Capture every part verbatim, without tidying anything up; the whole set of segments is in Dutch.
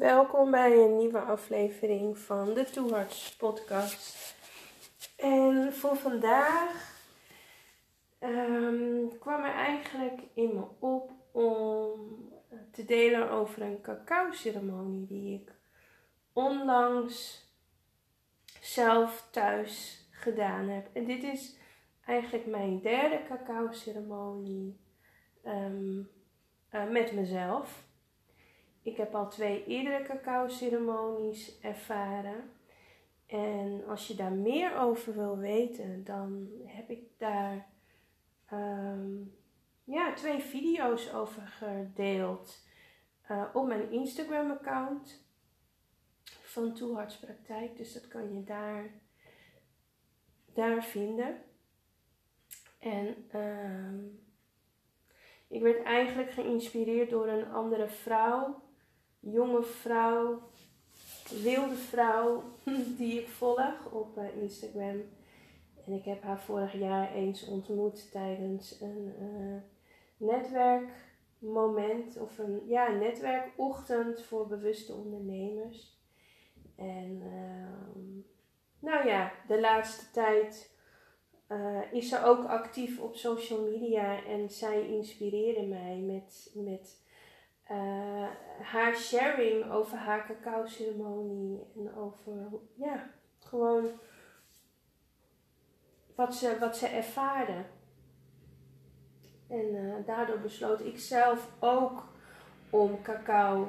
Welkom bij een nieuwe aflevering van de Two Hearts Podcast. En voor vandaag um, kwam er eigenlijk in me op om te delen over een cacao-ceremonie die ik onlangs zelf thuis gedaan heb. En dit is eigenlijk mijn derde cacao-ceremonie um, uh, met mezelf. Ik heb al twee eerdere cacao-ceremonies ervaren. En als je daar meer over wil weten, dan heb ik daar um, ja, twee video's over gedeeld uh, op mijn Instagram-account van Two Hearts Praktijk. Dus dat kan je daar, daar vinden. En um, ik werd eigenlijk geïnspireerd door een andere vrouw. Jonge vrouw, wilde vrouw, die ik volg op Instagram. En ik heb haar vorig jaar eens ontmoet tijdens een uh, netwerkmoment of een ja, netwerkochtend voor bewuste ondernemers. En uh, nou ja, de laatste tijd uh, is ze ook actief op social media en zij inspireerde mij met... met Uh, haar sharing over haar cacao-ceremonie en over, ja, gewoon wat ze, wat ze ervaarde. En uh, daardoor besloot ik zelf ook om cacao uh,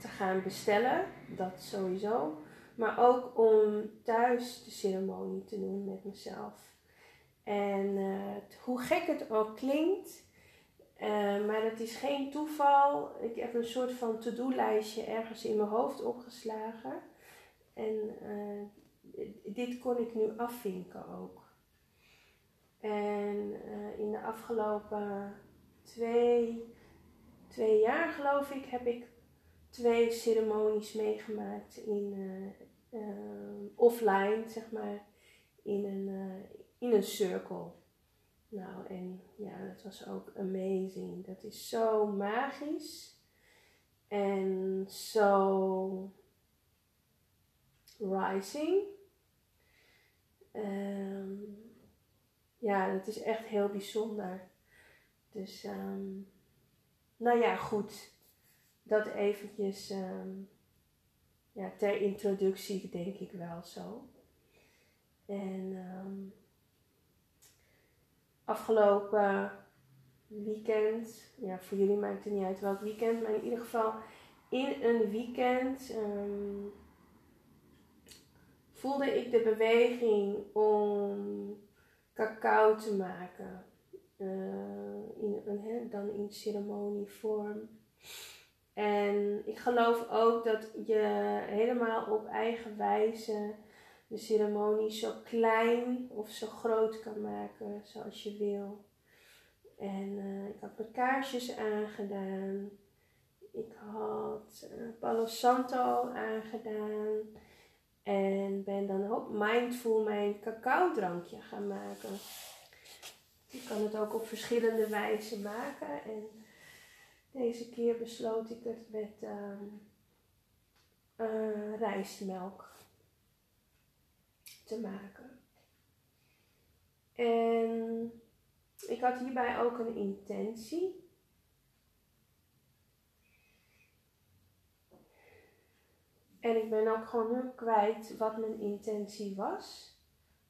te gaan bestellen, dat sowieso. Maar ook om thuis de ceremonie te doen met mezelf. En uh, hoe gek het ook klinkt... Uh, maar het is geen toeval. Ik heb een soort van to-do-lijstje ergens in mijn hoofd opgeslagen. En uh, dit kon ik nu afvinken ook. En uh, in de afgelopen twee, twee jaar, geloof ik, heb ik twee ceremonies meegemaakt. In, uh, uh, offline, zeg maar, in een, uh, in een cirkel. Nou, en ja, dat was ook amazing. Dat is zo magisch. En zo rising. Um, ja, dat is echt heel bijzonder. Dus, um, nou ja, goed. Dat eventjes um, ja, ter introductie, denk ik wel zo. En... Um, Afgelopen weekend, ja, voor jullie maakt het niet uit welk weekend, maar in ieder geval in een weekend um, voelde ik de beweging om cacao te maken. Uh, in, een, dan in ceremonievorm. En ik geloof ook dat je helemaal op eigen wijze de ceremonie zo klein of zo groot kan maken zoals je wil. En uh, ik had mijn kaarsjes aangedaan. Ik had uh, Palo Santo aangedaan. En ben dan ook mindful mijn cacaodrankje gaan maken. Je kan het ook op verschillende wijzen maken. En deze keer besloot ik het met uh, uh, rijstmelk te maken. En ik had hierbij ook een intentie. En ik ben ook gewoon nu kwijt wat mijn intentie was.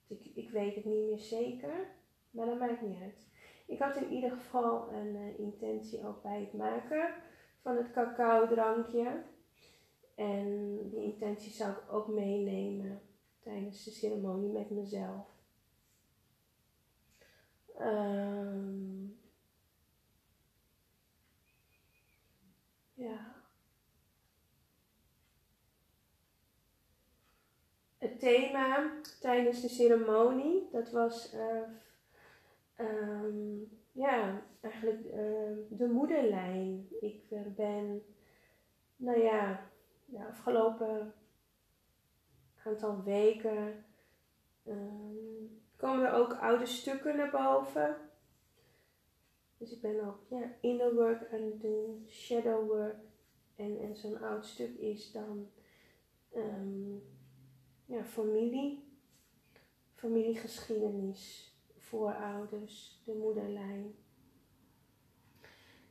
Ik, ik weet het niet meer zeker. Maar dat maakt niet uit. Ik had in ieder geval een uh, intentie ook bij het maken van het cacaodrankje. En die intentie zou ik ook meenemen tijdens de ceremonie met mezelf. Um, ja. Het thema tijdens de ceremonie, dat was uh, um, ja, eigenlijk uh, de moederlijn. Ik ben, nou ja, de afgelopen aantal weken um, komen er ook oude stukken naar boven. Dus ik ben ook ja, inner work aan het doen, shadow work, en, en zo'n oud stuk is dan um, ja, familie, familiegeschiedenis, voorouders, de moederlijn.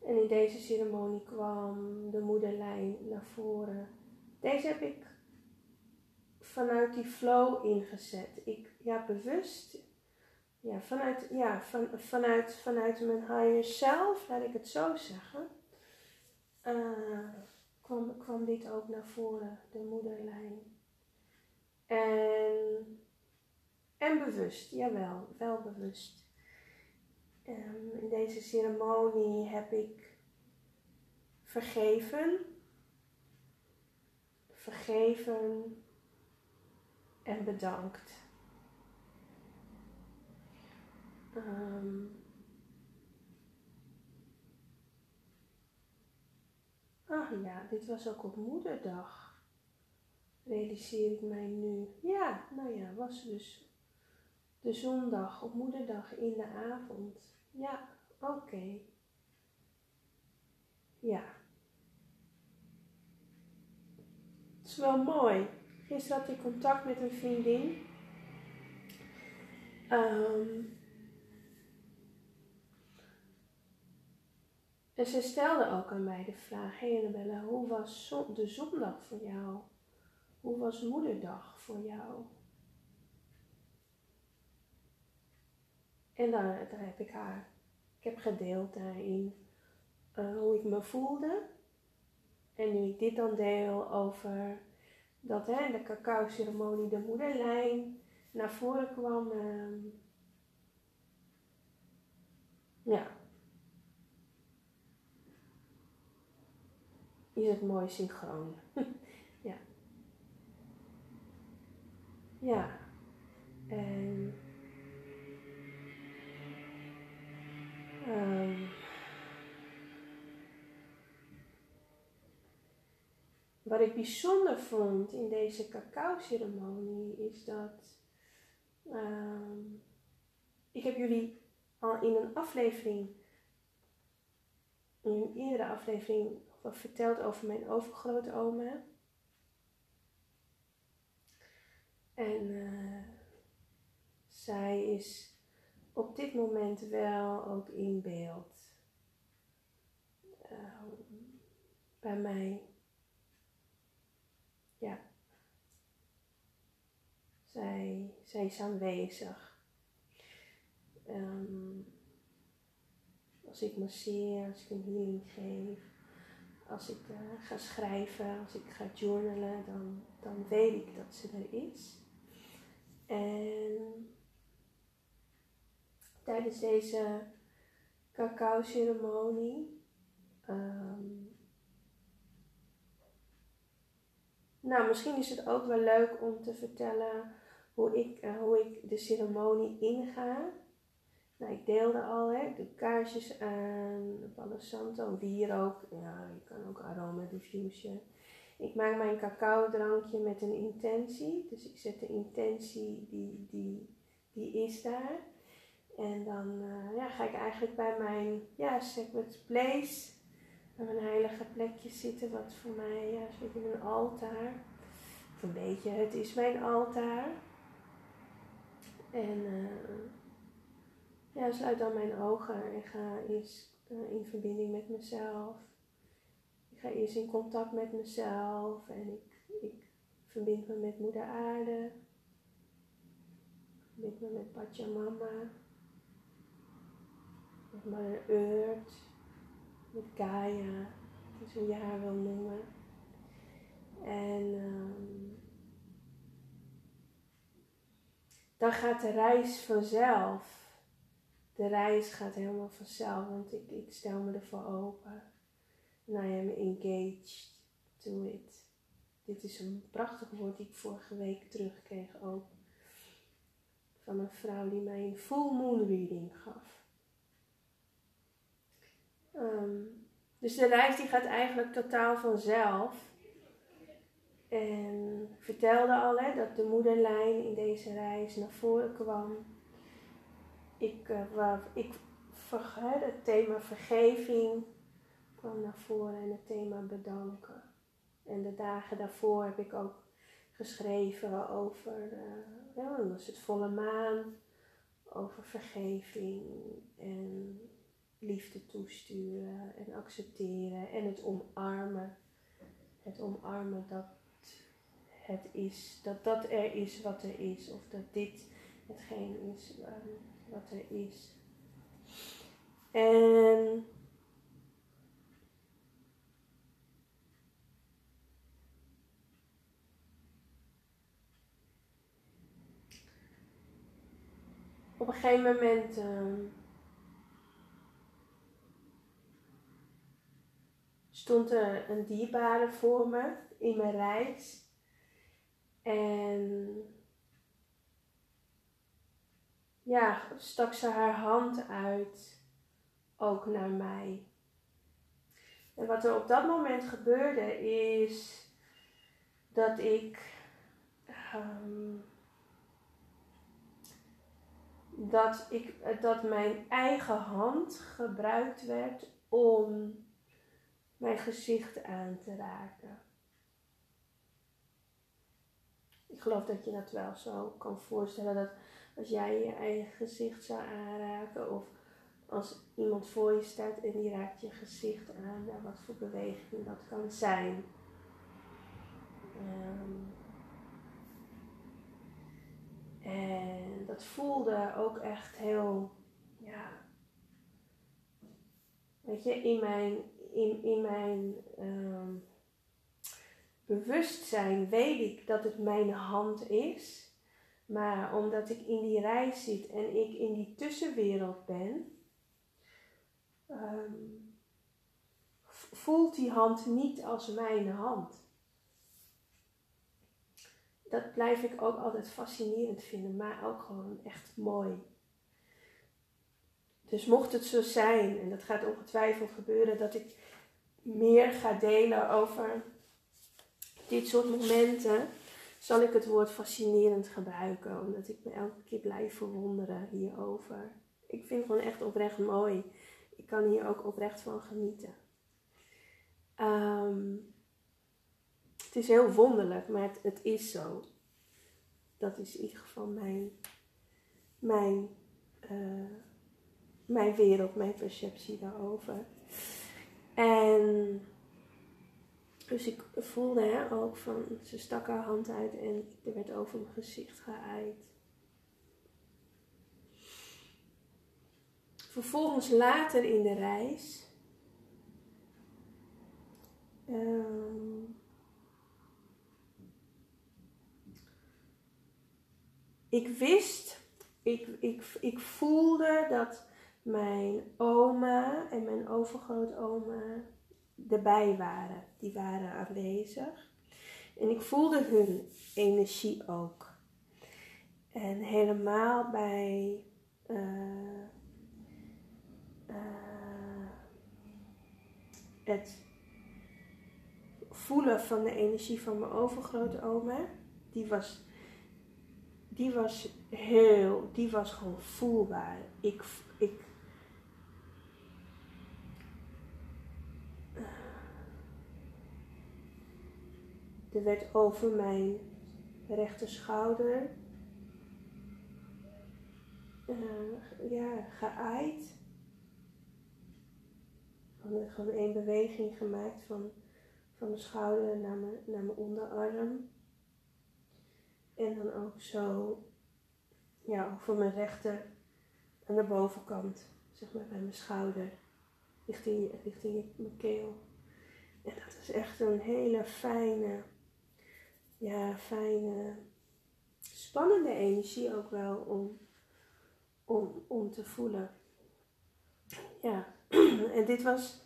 En in deze ceremonie kwam de moederlijn naar voren. Deze heb ik vanuit die flow ingezet. Ik, ja, bewust. Ja, vanuit, ja van, vanuit, vanuit mijn higher self, laat ik het zo zeggen, uh, kwam, kwam dit ook naar voren, de moederlijn. En, en bewust, jawel, wel bewust. Um, in deze ceremonie heb ik vergeven, vergeven en bedankt. Um, ah ja, dit was ook op moederdag, realiseer ik mij nu. Ja, nou ja, was dus de zondag op moederdag in de avond. Ja, oké. Okay. Ja. Het is wel mooi. Gisteren had ik contact met een vriendin. Um, En ze stelde ook aan mij de vraag, hé hey Annabella, hoe was de zondag voor jou? Hoe was moederdag voor jou? En daar, daar heb ik haar, ik heb gedeeld daarin uh, hoe ik me voelde. En nu ik dit dan deel over dat hè, de cacao ceremonie, de moederlijn, naar voren kwam. Uh, ja. Is het mooi synchroon. Ja. Ja. En... Um, wat ik bijzonder vond in deze cacao-ceremonie is dat... Um, ik heb jullie al in een aflevering... In iedere aflevering... Wat vertelt over mijn overgrootoma. En uh, zij is op dit moment wel ook in beeld. Uh, bij mij. Ja. Zij, zij is aanwezig. Um, als ik masseer, als ik een healing geef. Als ik uh, ga schrijven, als ik ga journalen, dan, dan weet ik dat ze er is. En tijdens deze cacao-ceremonie... Um, nou, misschien is het ook wel leuk om te vertellen hoe ik, uh, hoe ik de ceremonie inga. Nou, ik deelde al, hè. Ik doe kaarsjes aan, de Palo Santo, wierook. Ja, je kan ook aroma diffusion. Ik maak mijn cacao-drankje met een intentie. Dus ik zet de intentie, die, die, die is daar. En dan uh, ja, ga ik eigenlijk bij mijn ja, sacred place, bij mijn heilige plekje zitten. Wat voor mij, ja, zit in een altaar. Of een beetje, het is mijn altaar. En... Uh, Ja, sluit dan mijn ogen en ga eerst uh, in verbinding met mezelf. Ik ga eerst in contact met mezelf en ik, ik verbind me met moeder aarde. Ik verbind me met Pachamama. Met mijn Earth. Met Gaia, dus hoe je haar wil noemen. En um, dan gaat de reis vanzelf. De reis gaat helemaal vanzelf, want ik, ik stel me ervoor open. En I am engaged to it. Dit is een prachtig woord die ik vorige week terugkreeg ook. Van een vrouw die mij een full moon reading gaf. Um, dus de reis die gaat eigenlijk totaal vanzelf. En ik vertelde al hè, dat de moederlijn in deze reis naar voren kwam. Ik, uh, ik ver, het thema vergeving kwam naar voren en het thema bedanken. En de dagen daarvoor heb ik ook geschreven over, uh, ja, dan was het volle maan, over vergeving en liefde toesturen en accepteren en het omarmen. Het omarmen dat het is, dat dat er is wat er is, of dat dit hetgeen is uh, wat er is. En op een gegeven moment uh, stond er een dierbare voor me in mijn reis. En ja, stak ze haar hand uit, ook naar mij. En wat er op dat moment gebeurde is dat ik... Um, dat ik, dat mijn eigen hand gebruikt werd om mijn gezicht aan te raken. Ik geloof dat je dat wel zo kan voorstellen, dat als jij je eigen gezicht zou aanraken, of als iemand voor je staat en die raakt je gezicht aan, nou, wat voor beweging dat kan zijn. Um, en dat voelde ook echt heel, ja, weet je, in mijn, in, in mijn um, bewustzijn weet ik dat het mijn hand is. Maar omdat ik in die reis zit en ik in die tussenwereld ben, um, voelt die hand niet als mijn hand. Dat blijf ik ook altijd fascinerend vinden, maar ook gewoon echt mooi. Dus mocht het zo zijn, en dat gaat ongetwijfeld gebeuren, dat ik meer ga delen over dit soort momenten, zal ik het woord fascinerend gebruiken, omdat ik me elke keer blijf verwonderen hierover. Ik vind het gewoon echt oprecht mooi. Ik kan hier ook oprecht van genieten. Um, het is heel wonderlijk, maar het, het is zo. Dat is in ieder geval mijn, mijn, uh, mijn wereld, mijn perceptie daarover. En... Dus ik voelde hè, ook van, ze stak haar hand uit en er werd over mijn gezicht geaaid. Vervolgens later in de reis um, ik wist, ik, ik, ik voelde dat mijn oma en mijn overgrootoma erbij waren, die waren aanwezig. En ik voelde hun energie ook. En helemaal bij uh, uh, het voelen van de energie van mijn overgrootoma, die was, die was heel, die was gewoon voelbaar. Ik, ik Er werd over mijn rechterschouder uh, ja, geaaid. Ik had gewoon één beweging gemaakt van, van mijn schouder naar mijn, naar mijn onderarm. En dan ook zo ja, over mijn rechter aan de bovenkant, zeg maar bij mijn schouder, richting, richting mijn keel. En dat is echt een hele fijne... Ja, fijne, spannende energie ook wel om, om, om te voelen. Ja, en dit was,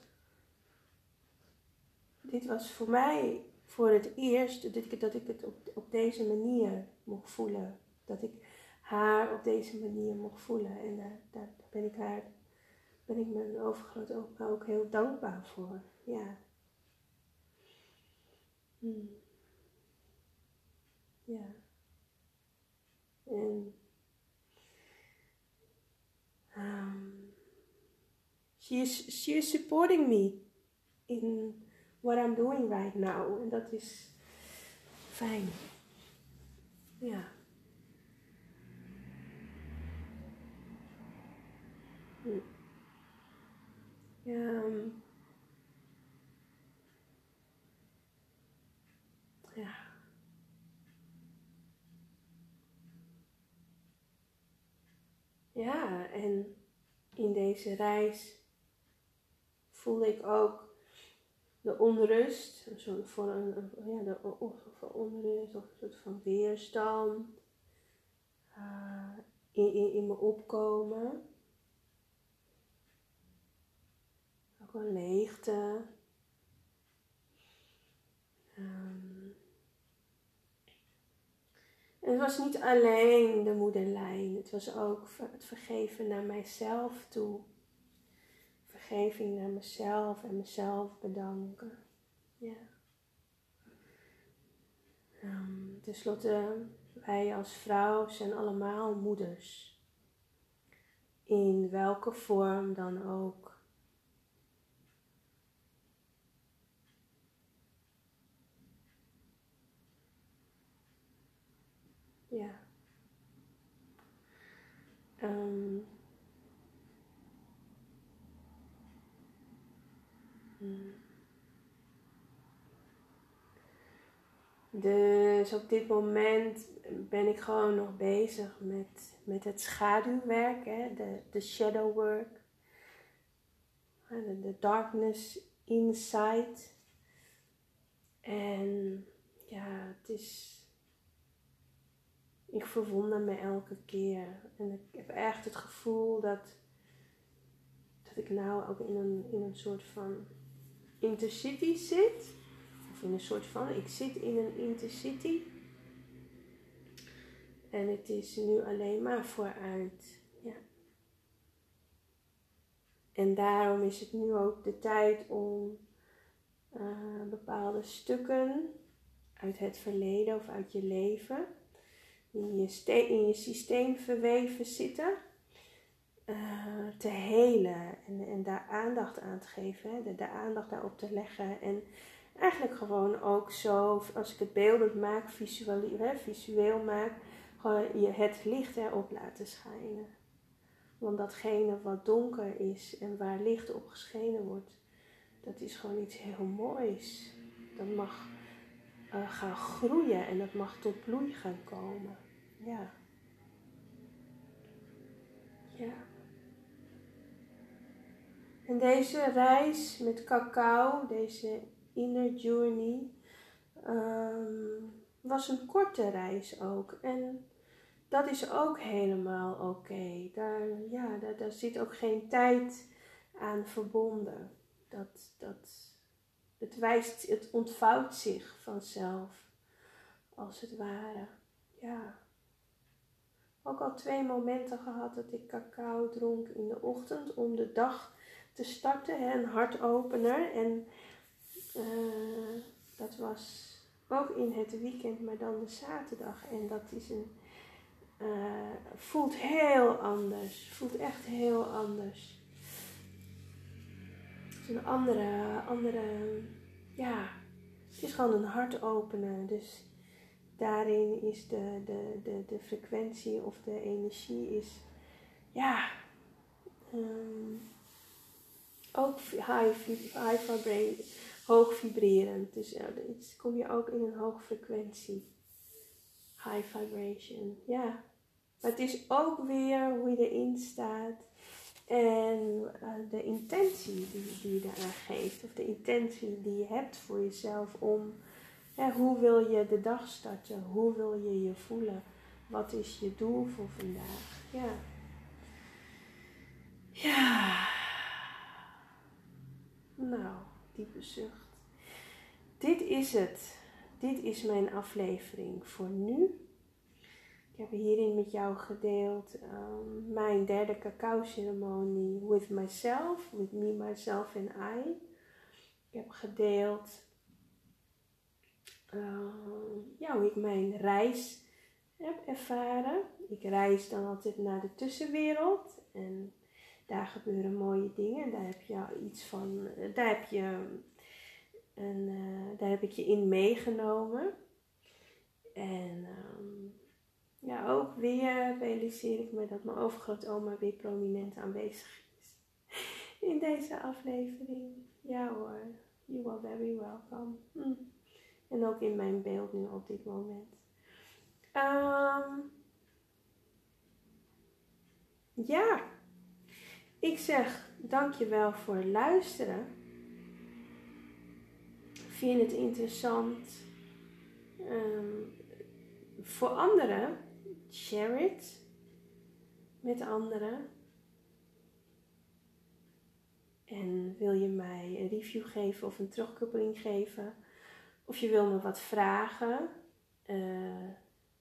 dit was voor mij voor het eerst dat ik, dat ik het op, op deze manier mocht voelen. Dat ik haar op deze manier mocht voelen. En daar, daar ben ik haar, ben ik mijn overgrootoma ook heel dankbaar voor. Ja. Hmm. Ja, en um, she is, she is supporting me in what I'm doing right now. En dat is fijn. Ja. Hm. Ja. Ja. Ja, en in deze reis voelde ik ook de onrust, een soort van een, ja, de onrust of een soort van weerstand uh, in, in, in me opkomen. Ook een leegte. Um, en het was niet alleen de moederlijn, het was ook het vergeven naar mijzelf toe. Vergeving naar mezelf en mezelf bedanken. Ja. Um, ten slotte, wij als vrouw zijn allemaal moeders. In welke vorm dan ook. Ja. Um, Dus op dit moment ben ik gewoon nog bezig met, met het schaduwwerk, hè? De, de shadow work, de, de darkness inside. En ja, het is... Ik verwonder me elke keer. En ik heb echt het gevoel dat, dat ik nou ook in een, in een soort van intercity zit. Of in een soort van, ik zit in een intercity. En het is nu alleen maar vooruit. Ja. En daarom is het nu ook de tijd om uh, bepaalde stukken uit het verleden of uit je leven, in je, ste- in je systeem verweven zitten, uh, te helen. En, en daar aandacht aan te geven, hè? De, de aandacht daarop te leggen. En eigenlijk gewoon ook zo, als ik het beeldend maak, visueel, hè, visueel maak, gewoon je het licht erop laten schijnen. Want datgene wat donker is en waar licht op geschenen wordt, dat is gewoon iets heel moois. Dat mag uh, gaan groeien en dat mag tot bloei gaan komen. Ja. Ja. En deze reis met cacao, deze inner journey, um, was een korte reis ook. En dat is ook helemaal oké. Okay. Daar, ja, daar, daar zit ook geen tijd aan verbonden. Dat, dat, het, wijst, het ontvouwt zich vanzelf, als het ware. Ja. Ook al twee momenten gehad dat ik cacao dronk in de ochtend om de dag te starten. Hè, een hartopener. En Uh, dat was ook in het weekend, maar dan de zaterdag. En dat is een, uh, voelt heel anders. Voelt echt heel anders. Het is een andere, andere, ja, het is gewoon een hartopener. Dus daarin is de, de, de, de frequentie of de energie is, ja... Um, ook high, high vibrate, hoog vibrerend. Dus uh, kom je ook in een hoge frequentie. High vibration, ja. Yeah. Maar het is ook weer hoe je erin staat. En uh, de intentie die, die je daaraan geeft. Of de intentie die je hebt voor jezelf om... Uh, hoe wil je de dag starten? Hoe wil je je voelen? Wat is je doel voor vandaag? Ja. Yeah. Ja... Yeah. Nou, diepe zucht. Dit is het. Dit is mijn aflevering voor nu. Ik heb hierin met jou gedeeld um, mijn derde cacao-ceremonie with myself, with me, myself and I. Ik heb gedeeld um, ja, hoe ik mijn reis heb ervaren. Ik reis dan altijd naar de tussenwereld en daar gebeuren mooie dingen. Daar heb je iets van. Daar heb je En uh, daar heb ik je in meegenomen. En um, ja, ook weer realiseer ik me dat mijn overgrootoma weer prominent aanwezig is in deze aflevering. Ja hoor, you are very welcome. Hm. En ook in mijn beeld nu op dit moment. Um, ja, ik zeg dankjewel voor het luisteren. Vind het interessant um, voor anderen? Share it met anderen. En wil je mij een review geven of een terugkoppeling geven? Of je wil me wat vragen? Uh,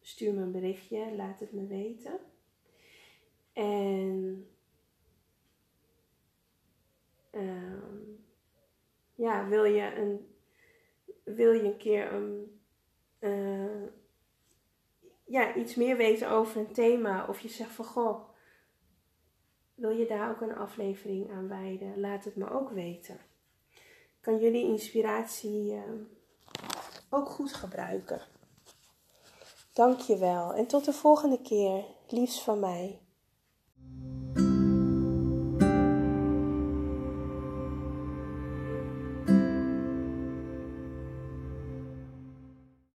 stuur me een berichtje, laat het me weten. En um, ja, wil je een Wil je een keer een, uh, ja, iets meer weten over een thema? Of je zegt van, goh, wil je daar ook een aflevering aan wijden? Laat het me ook weten. Kan jullie inspiratie uh, ook goed gebruiken. Dankjewel en tot de volgende keer. Liefst van mij.